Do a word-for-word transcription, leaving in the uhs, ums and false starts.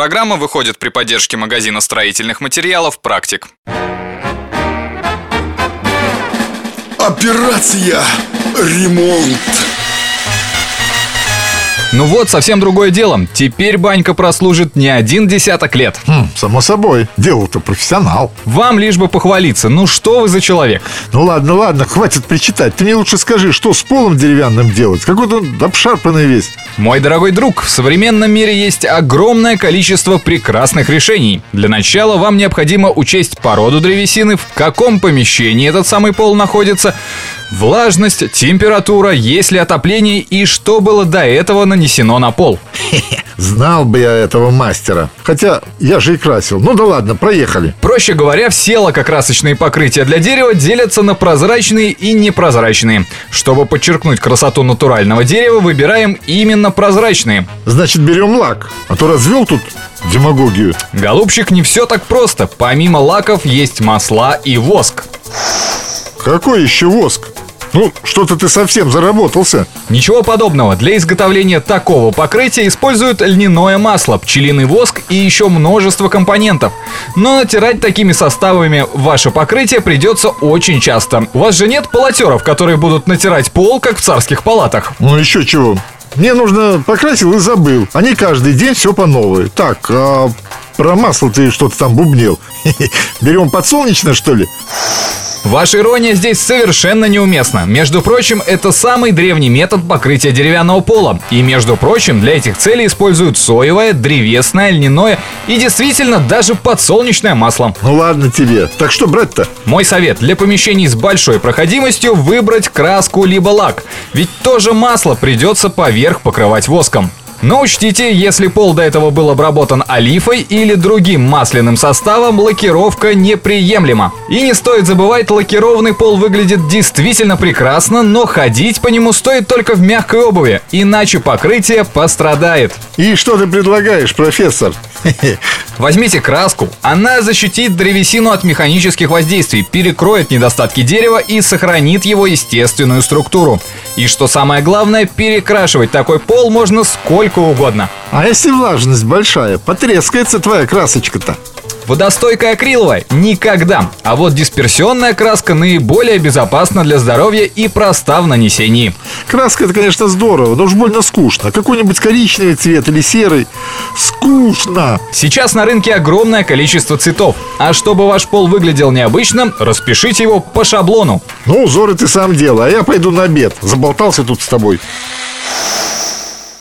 Программа выходит при поддержке магазина строительных материалов «Практик». Операция «Ремонт». Ну вот, совсем другое дело. Теперь банька прослужит не один десяток лет. Хм, само собой, дело-то профессионал. Вам лишь бы похвалиться. Ну что вы за человек? Ну ладно, ладно, хватит причитать. Ты мне лучше скажи, что с полом деревянным делать? Какой-то он обшарпанный весь. Мой дорогой друг, в современном мире есть огромное количество прекрасных решений. Для начала вам необходимо учесть породу древесины, в каком помещении этот самый пол находится, влажность, температура, есть ли отопление и что было до этого нанесено на пол. Знал бы я этого мастера. Хотя я же и красил. Ну да ладно, проехали. Проще говоря, все лакокрасочные покрытия для дерева делятся на прозрачные и непрозрачные. Чтобы подчеркнуть красоту натурального дерева, выбираем именно прозрачные. Значит, берем лак. А то развел тут демагогию. Голубчик, не все так просто. Помимо лаков есть масла и воск. Какой еще воск? Ну, что-то ты совсем заработался. Ничего подобного. Для изготовления такого покрытия используют льняное масло, пчелиный воск и еще множество компонентов. Но натирать такими составами ваше покрытие придется очень часто. У вас же нет полотеров, которые будут натирать пол, как в царских палатах. Ну, еще чего. Мне нужно покрасил и забыл. Они каждый день все по новой. Так, а про масло ты что-то там бубнил. Берем подсолнечное, что ли? Ваша ирония здесь совершенно неуместна. Между прочим, это самый древний метод покрытия деревянного пола. И, между прочим, для этих целей используют соевое, древесное, льняное и, действительно, даже подсолнечное масло. Ну ладно тебе. Так что брать-то? Мой совет. Для помещений с большой проходимостью выбрать краску либо лак. Ведь тоже масло придется поверх покрывать воском. Но учтите, если пол до этого был обработан олифой или другим масляным составом, лакировка неприемлема. И не стоит забывать, лакированный пол выглядит действительно прекрасно, но ходить по нему стоит только в мягкой обуви, иначе покрытие пострадает. И что ты предлагаешь, профессор? Возьмите краску. Она защитит древесину от механических воздействий, перекроет недостатки дерева и сохранит его естественную структуру. И что самое главное, перекрашивать такой пол можно сколько угодно. А если влажность большая, потрескается твоя красочка-то? Водостойкая акриловая? Никогда. А вот дисперсионная краска наиболее безопасна для здоровья и проста в нанесении. Краска — это, конечно, здорово, но уж больно скучно. Какой-нибудь коричневый цвет или серый. Скучно. Сейчас на рынке огромное количество цветов. А чтобы ваш пол выглядел необычным, распишите его по шаблону. Ну, Зоры, ты сам делай, а я пойду на обед. Заболтался тут с тобой.